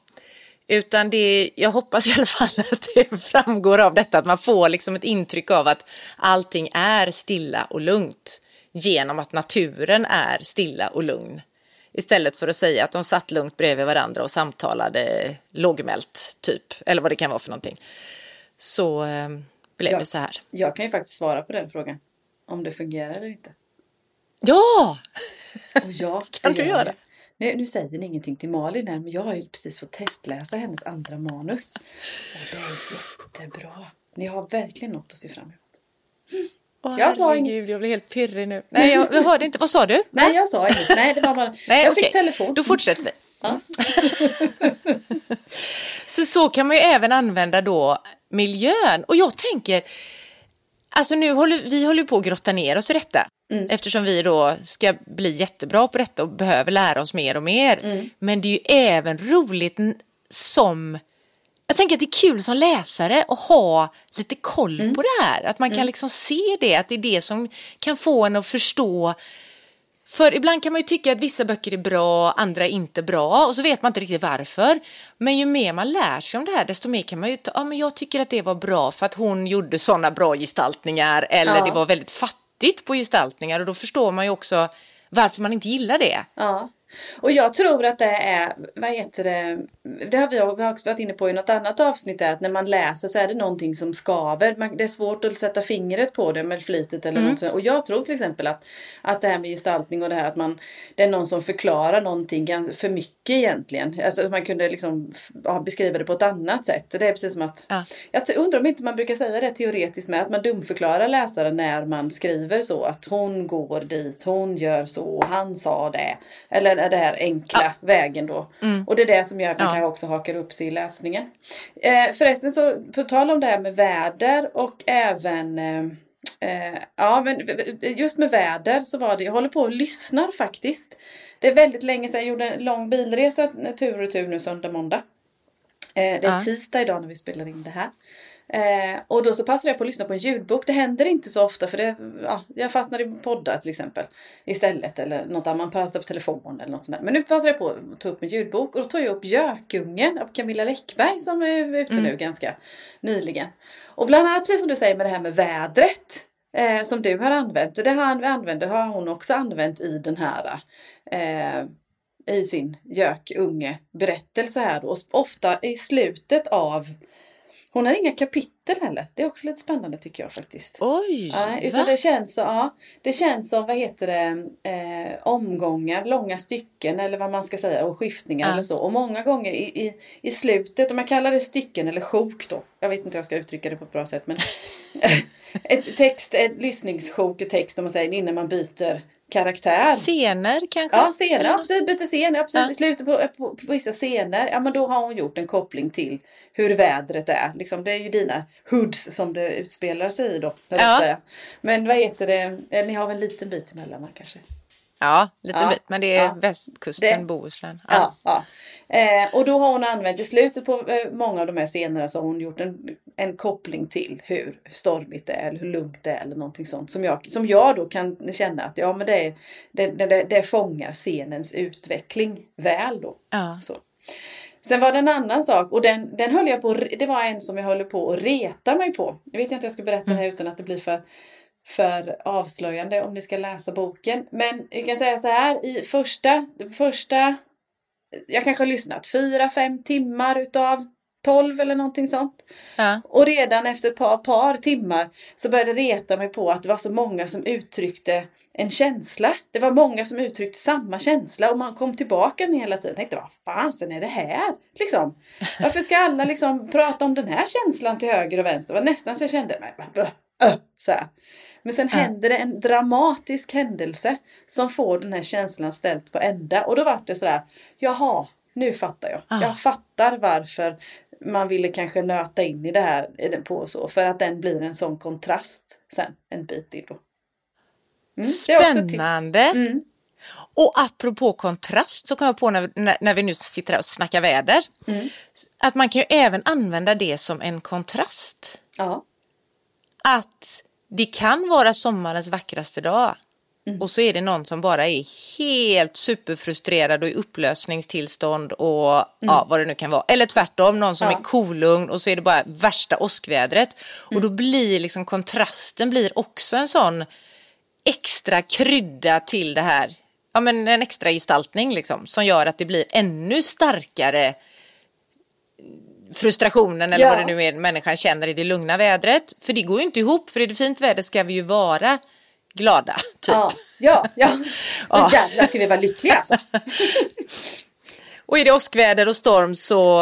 utan det, jag hoppas i alla fall att det framgår av detta att man får liksom ett intryck av att allting är stilla och lugnt genom att naturen är stilla och lugn. Istället för att säga att de satt lugnt bredvid varandra och samtalade lågmält typ. Eller vad det kan vara för någonting. Så blev det så här. Jag kan ju faktiskt svara på den frågan. Om det fungerar eller inte. Ja! Och kan du göra det? Nu säger ni ingenting till Malin här. Men jag har ju precis fått testläsa hennes andra manus. Och det är jättebra. Ni har verkligen något att se fram emot. Jag sa inget. Jag blev helt pirrig nu. Nej, jag hörde inte. Vad sa du? Nej, jag sa inget. Nej, det var bara. Nej, jag fick telefon. Då fortsätter vi. Ja. så kan man ju även använda då miljön. Och jag tänker, alltså nu håller vi på att grotta ner oss i detta. Eftersom vi då ska bli jättebra på detta och behöver lära oss mer och mer. Men det är ju även roligt som. Jag tänker att det är kul som läsare att ha lite koll på det här. Att man kan liksom se det, att det är det som kan få en att förstå. För ibland kan man ju tycka att vissa böcker är bra, andra är inte bra. Och så vet man inte riktigt varför. Men ju mer man lär sig om det här, desto mer kan man ju men jag tycker att det var bra för att hon gjorde sådana bra gestaltningar. Eller det var väldigt fattigt på gestaltningar. Och då förstår man ju också varför man inte gillar det. Ja. Och jag tror att det är, vad heter det, det har vi också varit inne på i något annat avsnitt, att när man läser så är det någonting som skaver. Det är svårt att sätta fingret på det med flytet eller något. Och jag tror till exempel att det här med gestaltning och det här att man, det är någon som förklarar någonting för mycket egentligen. Alltså att man kunde liksom beskriva det på ett annat sätt. Det är precis som att, jag undrar om inte man brukar säga det teoretiskt med att man dumförklarar läsaren när man skriver så. Att hon går dit, hon gör så, han sa det. Eller det här enkla vägen då. Och det är det som gör att man kan också haka upp sig i läsningen. Förresten så på tal om det här med väder och även... men just med väder så var det, jag håller på och lyssnar faktiskt. Det är väldigt länge sedan jag gjorde en lång bilresa tur nu söndag måndag. Det är tisdag idag när vi spelar in det här. Och då så passade jag på att lyssna på en ljudbok. Det händer inte så ofta för det, jag fastnar i poddar till exempel istället eller något annat, man pratar på telefon eller något sånt där. Men nu passade jag på att ta upp en ljudbok och då tog jag upp Jökungen av Camilla Läckberg som är ute nu ganska nyligen. Och bland annat precis som du säger med det här med vädret som du har använt, det här använder har hon också använt i den här i sin Jökunge berättelse här då, och ofta i slutet av. Hon har inga kapitel heller. Det är också lite spännande tycker jag faktiskt. Oj! Ja, utan det känns som, vad heter det, omgångar, långa stycken eller vad man ska säga, och skiftningar eller så. Och många gånger i slutet, om man kallar det stycken eller sjok då. Jag vet inte hur jag ska uttrycka det på ett bra sätt, men ett lyssningssjok i text om man säger innan man byter karaktär. Scener kanske? Ja, scener. Ja, precis, byter scener. Ja, precis. I slutet på vissa scener, ja men då har hon gjort en koppling till hur vädret är. Liksom, det är ju dina hoods som det utspelar sig i då. Säga. Men vad heter det? Ni har väl en liten bit emellan kanske? Ja, lite bit. Men det är västkusten, det, Bohuslän. Och då har hon använt i slutet på många av de här scenerna så har hon gjort en koppling till hur stormigt det är eller hur lugnt det är eller någonting sånt. Som jag då kan känna att ja, men det fångar scenens utveckling väl då. Ja. Så. Sen var det en annan sak och den höll jag på, det var en som jag höll på att reta mig på. Jag vet inte om jag ska berätta det här utan att det blir för avslöjande om ni ska läsa boken. Men jag kan säga så här, i första jag kanske har lyssnat 4-5 timmar utav 12 eller någonting sånt. Ja. Och redan efter ett par timmar så började reta mig på att det var så många som uttryckte en känsla. Det var många som uttryckte samma känsla och man kom tillbaka den hela tiden. Jag tänkte, vad fan sen är det här? Liksom. Varför ska alla liksom prata om den här känslan till höger och vänster? Det var nästan så jag kände mig så här. Men sen hände det en dramatisk händelse som får den här känslan ställt på ända. Och då var det så där, jaha, nu fattar jag. Jag fattar varför man ville kanske nöta in i det här på så. För att den blir en sån kontrast sen en bit i då. Spännande! Och apropå kontrast så kom jag på när vi nu sitter här och snackar väder. Att man kan ju även använda det som en kontrast. Ja. Att... det kan vara sommarens vackraste dag och så är det någon som bara är helt superfrustrerad och i upplösningstillstånd och vad det nu kan vara. Eller tvärtom, någon som är kolugn och så är det bara värsta åskvädret. Och då blir liksom kontrasten blir också en sån extra krydda till det här. Ja, men en extra gestaltning liksom som gör att det blir ännu starkare frustrationen eller vad det nu är människan känner i det lugna vädret. För det går ju inte ihop, för i det fint väder ska vi ju vara glada, typ. Ja. Men jävlar ska vi vara lyckliga alltså. Och i det åskväder och storm så,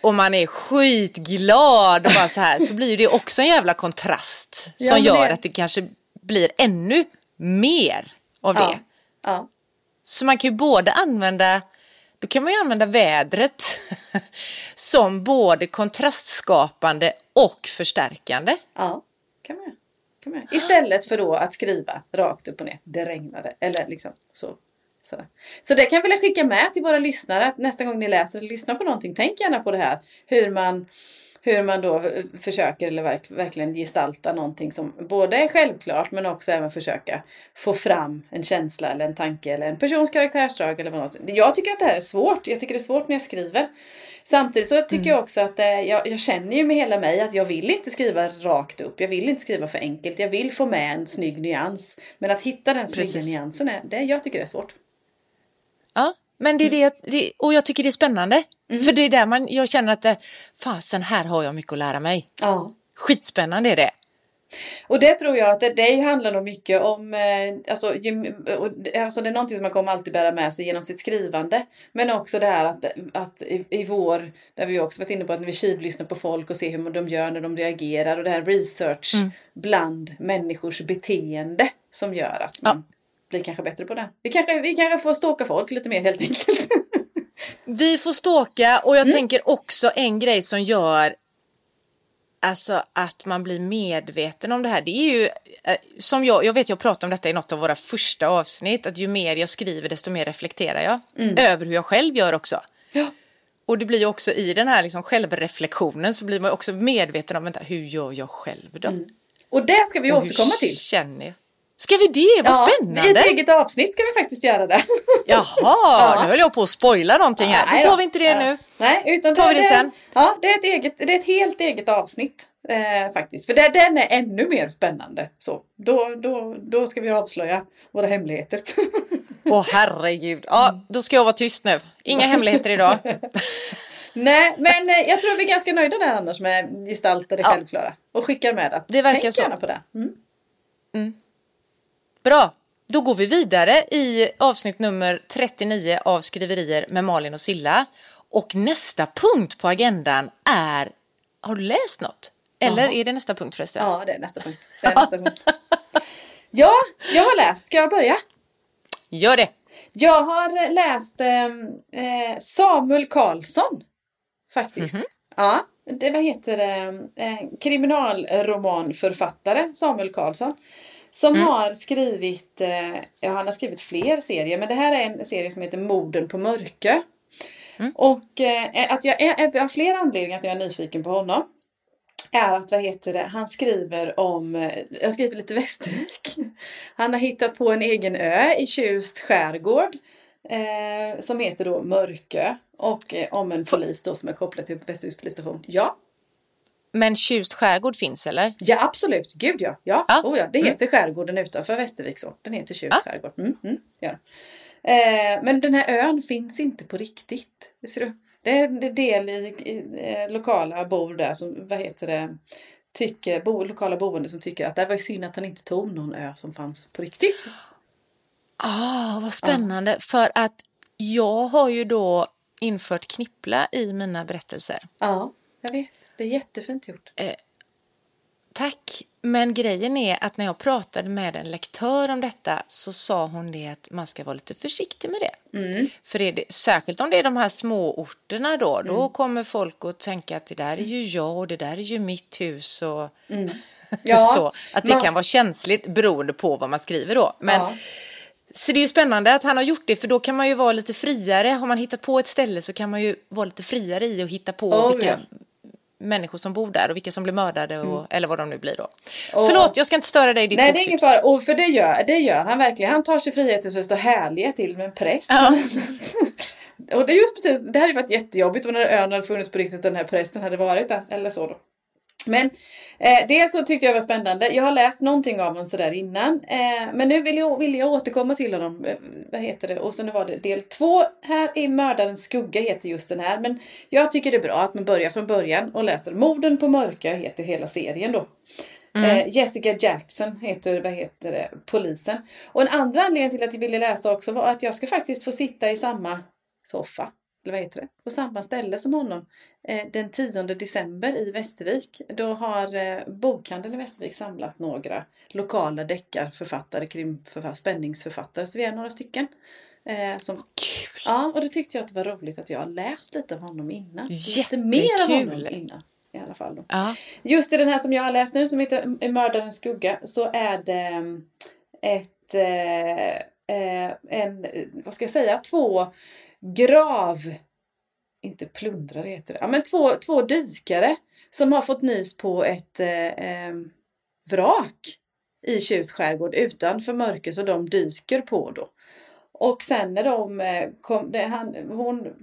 om man är skitglad och bara så här, så blir ju det också en jävla kontrast som gör att det kanske blir ännu mer av det. Ja. Så man kan ju både använda... då kan man ju använda vädret som både kontrastskapande och förstärkande. Ja, kan man. Istället för då att skriva rakt upp och ner. Det regnade. Eller liksom så. Så det kan väl jag skicka med till våra lyssnare. Att nästa gång ni läser eller lyssnar på någonting, tänk gärna på det här. Hur man då försöker eller verkligen gestalta någonting som både är självklart men också även försöka få fram en känsla eller en tanke eller en persons karaktärsdrag eller vad något. Jag tycker att det här är svårt. Jag tycker det är svårt när jag skriver. Samtidigt så tycker jag också att jag känner ju med hela mig att jag vill inte skriva rakt upp. Jag vill inte skriva för enkelt. Jag vill få med en snygg nyans. Men att hitta den snygga nyansen, jag tycker det är svårt. Ja. Men det är det, och jag tycker det är spännande. Mm. För det är där jag känner att fasen, här har jag mycket att lära mig. Ja. Skitspännande är det. Och det tror jag att det handlar nog mycket om, alltså det är någonting som man kommer alltid bära med sig genom sitt skrivande, men också det här att i vår, där vi också varit inne på att när vi tjuvlyssnar på folk och ser hur de gör när de reagerar, och det här research bland människors beteende som gör att man blir kanske bättre på det. Vi kanske får stalka folk lite mer helt enkelt. Vi får stalka, och jag tänker också en grej som gör alltså att man blir medveten om det här. Det är ju, som jag vet jag pratade om detta i något av våra första avsnitt, att ju mer jag skriver desto mer reflekterar jag över hur jag själv gör också. Ja. Och det blir ju också i den här liksom självreflektionen så blir man också medveten om, vänta, hur gör jag själv då? Mm. Och det ska vi återkomma till. Känner jag? Ska vi det? Vad spännande! I ett eget avsnitt ska vi faktiskt göra det. Jaha, nu höll jag på att spoila någonting här. Nu tar vi inte det nu. Nej, utan tar vi det sen. Ja, det är ett helt eget avsnitt faktiskt. För den är ännu mer spännande. Så, då ska vi avslöja våra hemligheter. Åh, herregud. Ja, då ska jag vara tyst nu. Inga hemligheter idag. Nej, men jag tror vi är ganska nöjda där annars med gestaltade självklara. Och skickar med att det verkar tänk så. Gärna på det. Mm. Bra, då går vi vidare i avsnitt nummer 39 av Skriverier med Malin och Cilla. Och nästa punkt på agendan är, har du läst något? Eller är det nästa punkt förresten? Ja, det är nästa punkt. Ja, jag har läst. Ska jag börja? Gör det. Jag har läst Samuel Karlsson, faktiskt. Mm-hmm. Ja, det heter kriminalromanförfattare Samuel Karlsson. Som har skrivit, han har skrivit fler serier, men det här är en serie som heter Morden på Mörkö. Mm. Och att jag av flera anledningar att jag är nyfiken på honom är att, han skriver om, jag skriver lite Västervik. Han har hittat på en egen ö i Tjust skärgård som heter då Mörkö. Och om en polis då som är kopplad till Västerviks polisstation. Ja. Men Tjust skärgård finns, eller? Ja, absolut. Gud, ja. Det heter skärgården utanför Västervik. Så. Den heter Tjust skärgård. Men den här ön finns inte på riktigt. Det ser du. Det är en del i lokala bor där som, lokala boende som tycker att det var ju synd att han inte tog någon ö som fanns på riktigt. Vad spännande. Ja. För att jag har ju då infört knippla i mina berättelser. Ja, jag vet. Det är jättefint gjort. Tack. Men grejen är att när jag pratade med en lektör om detta så sa hon det att man ska vara lite försiktig med det. Mm. För särskilt om det är de här små orterna då kommer folk att tänka att det där är ju jag och det där är ju mitt hus och så. Att det kan vara känsligt beroende på vad man skriver då. Men så det är ju spännande att han har gjort det, för då kan man ju vara lite friare. Har man hittat på ett ställe så kan man ju vara lite friare i att hitta på vilka människor som bor där och vilka som blir mördade och, eller vad de nu blir då. Och, förlåt, jag ska inte störa dig i ditt boktips. Nej, det är ingen fara. Och för det gör han verkligen. Han tar sig frihet och så står härliga till med en präst. Ja. Och det är just precis, det hade varit jättejobbigt om den här ön hade funnits på riktigt, den här prästen hade varit där, eller så då. Men det så tyckte jag var spännande. Jag har läst någonting av honom sådär innan. Men nu vill jag återkomma till honom. Och sen var det del 2 här i Mördarens skugga heter just den här. Men jag tycker det är bra att man börjar från början och läser. Morden på Mörkö heter hela serien då. Jessica Jackson heter, polisen. Och en andra anledning till att jag ville läsa också var att jag ska faktiskt få sitta i samma soffa. Eller på samma ställe som honom den 10 december i Västervik. Då har bokhandeln i Västervik samlat några lokala deckarförfattare, spänningsförfattare. Så vi är några stycken. Och då tyckte jag att det var roligt att jag har läst lite av honom innan. Jättekul. Lite mer av honom innan i alla fall då. Ja. Just i den här som jag har läst nu som heter Mördarens skugga så är det två inte plundrare heter det. Ja, men två dykare som har fått nys på ett vrak i Tjust skärgård utanför Mörker, så de dyker på då. Och sen när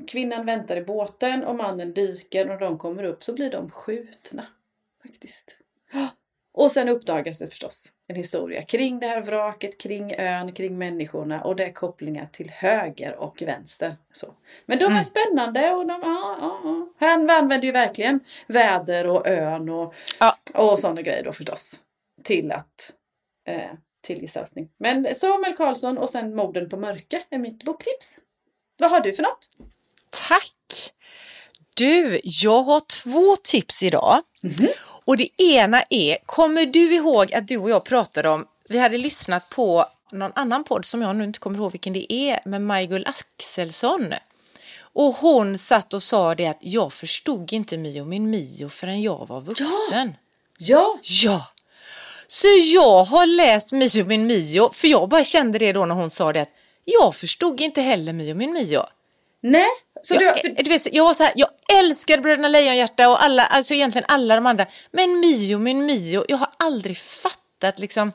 kvinnan väntar i båten och mannen dyker och de kommer upp så blir de skjutna faktiskt. Och sen uppdagas det förstås en historia kring det här vraket, kring ön, kring människorna. Och det är kopplingar till höger och vänster. Så. Men de är spännande och de... Han använder ju verkligen väder och ön och sådana grejer då förstås. Till gestaltning. Men Samuel Karlsson och sen Morden på Mörkö är mitt boktips. Vad har du för något? Tack! Du, jag har 2 tips idag. Mm-hmm. Och det ena är, kommer du ihåg att du och jag pratade om, vi hade lyssnat på någon annan podd som jag nu inte kommer ihåg vilken det är, med Majgull Axelsson. Och hon satt och sa det att jag förstod inte Mio Min Mio förrän jag var vuxen. Ja! Så jag har läst Mio Min Mio, för jag bara kände det då när hon sa det att jag förstod inte heller Mio Min Mio. Nej. Så jag var så här, jag älskar Bröderna Lejonhjärta och alla, alltså egentligen alla de andra. Men Mio Min Mio, jag har aldrig fattat liksom.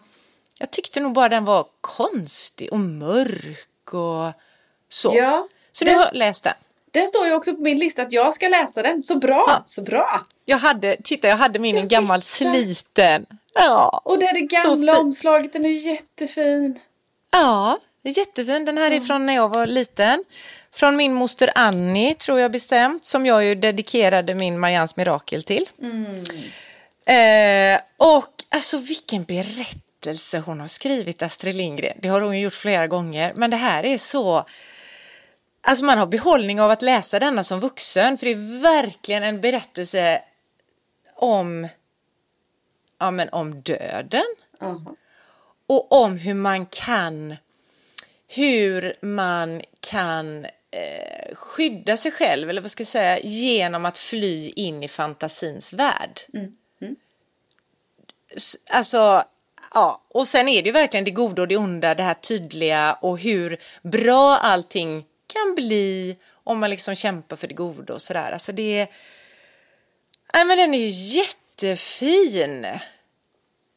Jag tyckte nog bara den var konstig och mörk och så. Ja, så du har läst den. Det står ju också på min lista att jag ska läsa den. Så bra, så bra. Jag hade min gammal sliten. Ja. Och det är det gamla omslaget, den är jättefin. Ja, jättefin. Den här är från när jag var liten. Från min moster Annie, tror jag bestämt, som jag ju dedikerade min Marians mirakel till. Mm. Och alltså vilken berättelse hon har skrivit, Astrid Lindgren. Det har hon ju gjort flera gånger. Men det här är så... Alltså man har behållning av att läsa denna som vuxen. För det är verkligen en berättelse om... Ja, men om döden. Uh-huh. Och om hur man kan... skydda sig själv, eller vad ska jag säga, genom att fly in i fantasins värld. Mm. Alltså, ja, och sen är det ju verkligen det goda och det onda, det här tydliga och hur bra allting kan bli om man liksom kämpar för det goda och sådär. Alltså det, nej men den är ju jättefin.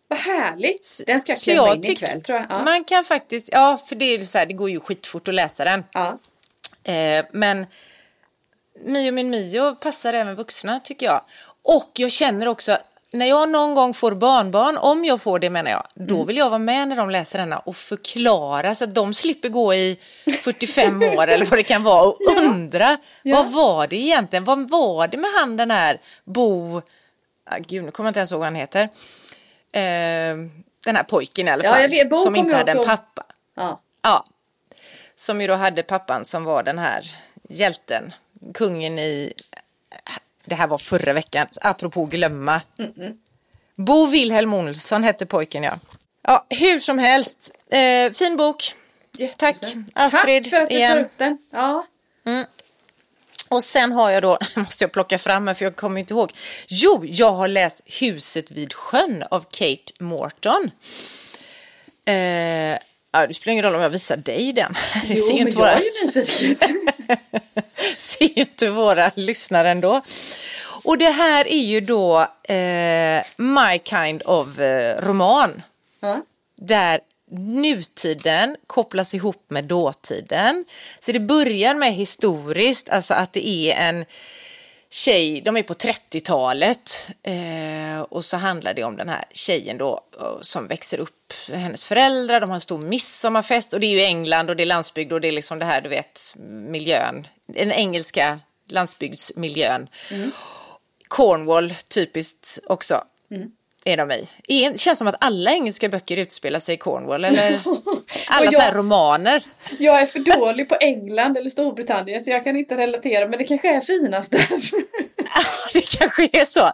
Vad härligt. Den ska klämma in ikväll, tror jag. Ja. Man kan faktiskt, ja, för det är så här, det går ju skitfort att läsa den. Ja. Men Mio Min Mio passar även vuxna, tycker jag. Och jag känner också, när jag någon gång får barnbarn, om jag får det menar jag, då vill jag vara med när de läser denna och förklara så att de slipper gå i 45 år eller vad det kan vara och undra, vad var det egentligen? Vad var det med han den här Bo, gud nu kommer jag inte ens ihåg vad han heter. Den här pojken i alla fall, som inte hade en pappa. Ja. Som ju då hade pappan som var den här hjälten, kungen i, det här var förra veckan, apropå glömma. Mm-mm. Bo Vilhelm Olsson hette pojken, ja. Hur som helst, fin bok. Jättefin. Tack Astrid. Tack för att du tog upp den. Ja. Mm. Och sen har jag då, måste jag plocka fram här för jag kommer inte ihåg. Jo, jag har läst Huset vid sjön av Kate Morton. Det spelar ingen roll om jag visar dig den. Jag är ju nyfiken. Ser ju inte våra lyssnare ändå. Och det här är ju då my kind of roman. Mm. Där nutiden kopplas ihop med dåtiden. Så det börjar med historiskt, alltså att det är en tjej, de är på 30-talet och så handlar det om den här tjejen då som växer upp, hennes föräldrar, de har en stor midsommarfest och det är ju England och det är landsbygd och det är liksom det här, du vet, miljön, den engelska landsbygdsmiljön. Mm. Cornwall, typiskt också. Mm. Är de i. Det känns som att alla engelska böcker utspelar sig i Cornwall eller alla så här romaner. Jag är för dålig på England eller Storbritannien så jag kan inte relatera, men det kanske är finast. Det kanske är så.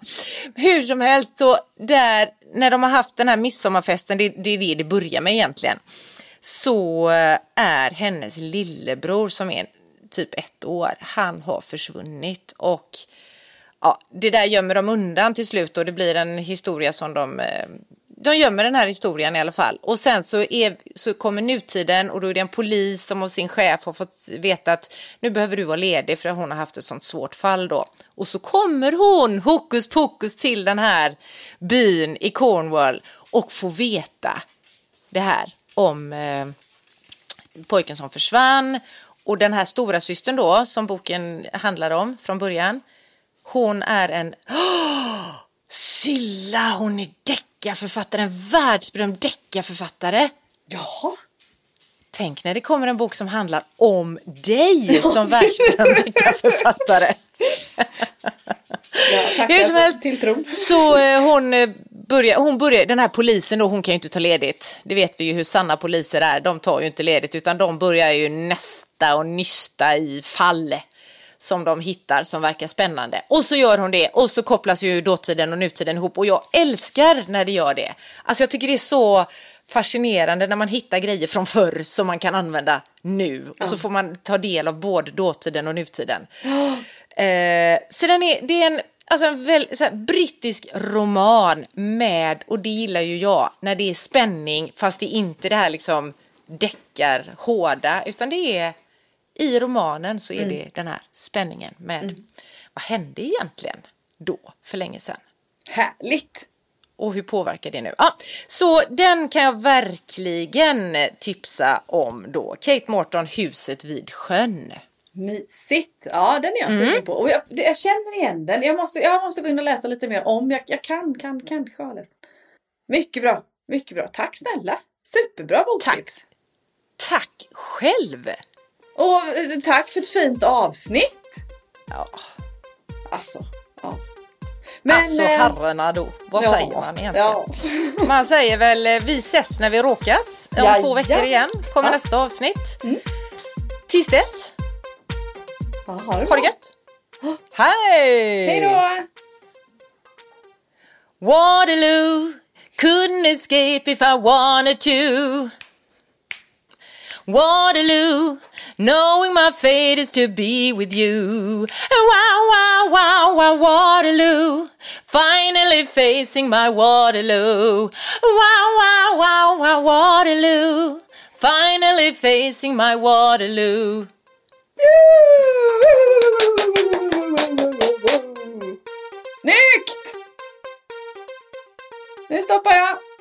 Hur som helst, så där när de har haft den här midsommarfesten, det är det börjar med egentligen, så är hennes lillebror som är typ 1 år, han har försvunnit och ja, det där gömmer de undan till slut och det blir en historia som de gömmer den här historien i alla fall. Och sen så kommer nutiden och då är det en polis som av sin chef har fått veta att nu behöver du vara ledig för att hon har haft ett sånt svårt fall då. Och så kommer hon hokus pokus till den här byn i Cornwall och får veta det här om pojken som försvann och den här stora systern då som boken handlar om från början. Hon är en Cilla, hon är deckarförfattare, en världsberömd deckarförfattare. Jaha. Tänk när det kommer en bok som handlar om dig som världsberömd deckarförfattare. Ja, hur som helst till tron. Så hon börjar den här polisen då, hon kan ju inte ta ledigt. Det vet vi ju hur sanna poliser är, de tar ju inte ledigt utan de börjar ju nästa och nysta i fall som de hittar som verkar spännande. Och så gör hon det och så kopplas ju dåtiden och nutiden ihop och jag älskar när det gör det. Alltså jag tycker det är så fascinerande när man hittar grejer från förr som man kan använda nu och så får man ta del av både dåtiden och nutiden. Så det är en brittisk roman med, och det gillar ju jag när det är spänning fast det är inte det här liksom deckar hårda utan det är i romanen så är det den här spänningen med vad hände egentligen då för länge sedan. Härligt. Och hur påverkar det nu? Ja, så den kan jag verkligen tipsa om då. Kate Morton, Huset vid sjön. Mysigt. Ja, den är jag sugen på. Och jag känner igen den. Jag måste gå in och läsa lite mer om. Jag kanske har läst. Mycket bra. Mycket bra. Tack snälla. Superbra boktips. Tack själv. Och tack för ett fint avsnitt. Ja. Alltså, ja. Men, alltså herrarna då, vad säger man egentligen? Ja. Man säger väl vi ses när vi råkas om 2 veckor igen. Kommer nästa avsnitt. Tills dess. Ja, ha det gött. Hej! Hej då! Waterloo couldn't escape if I wanted to. Waterloo, knowing my fate is to be with you. And wow, wow, wow, wow, Waterloo, finally facing my Waterloo. Wow, wow, wow, wow, Waterloo, finally facing my Waterloo. Snyggt! Nu stoppar jag.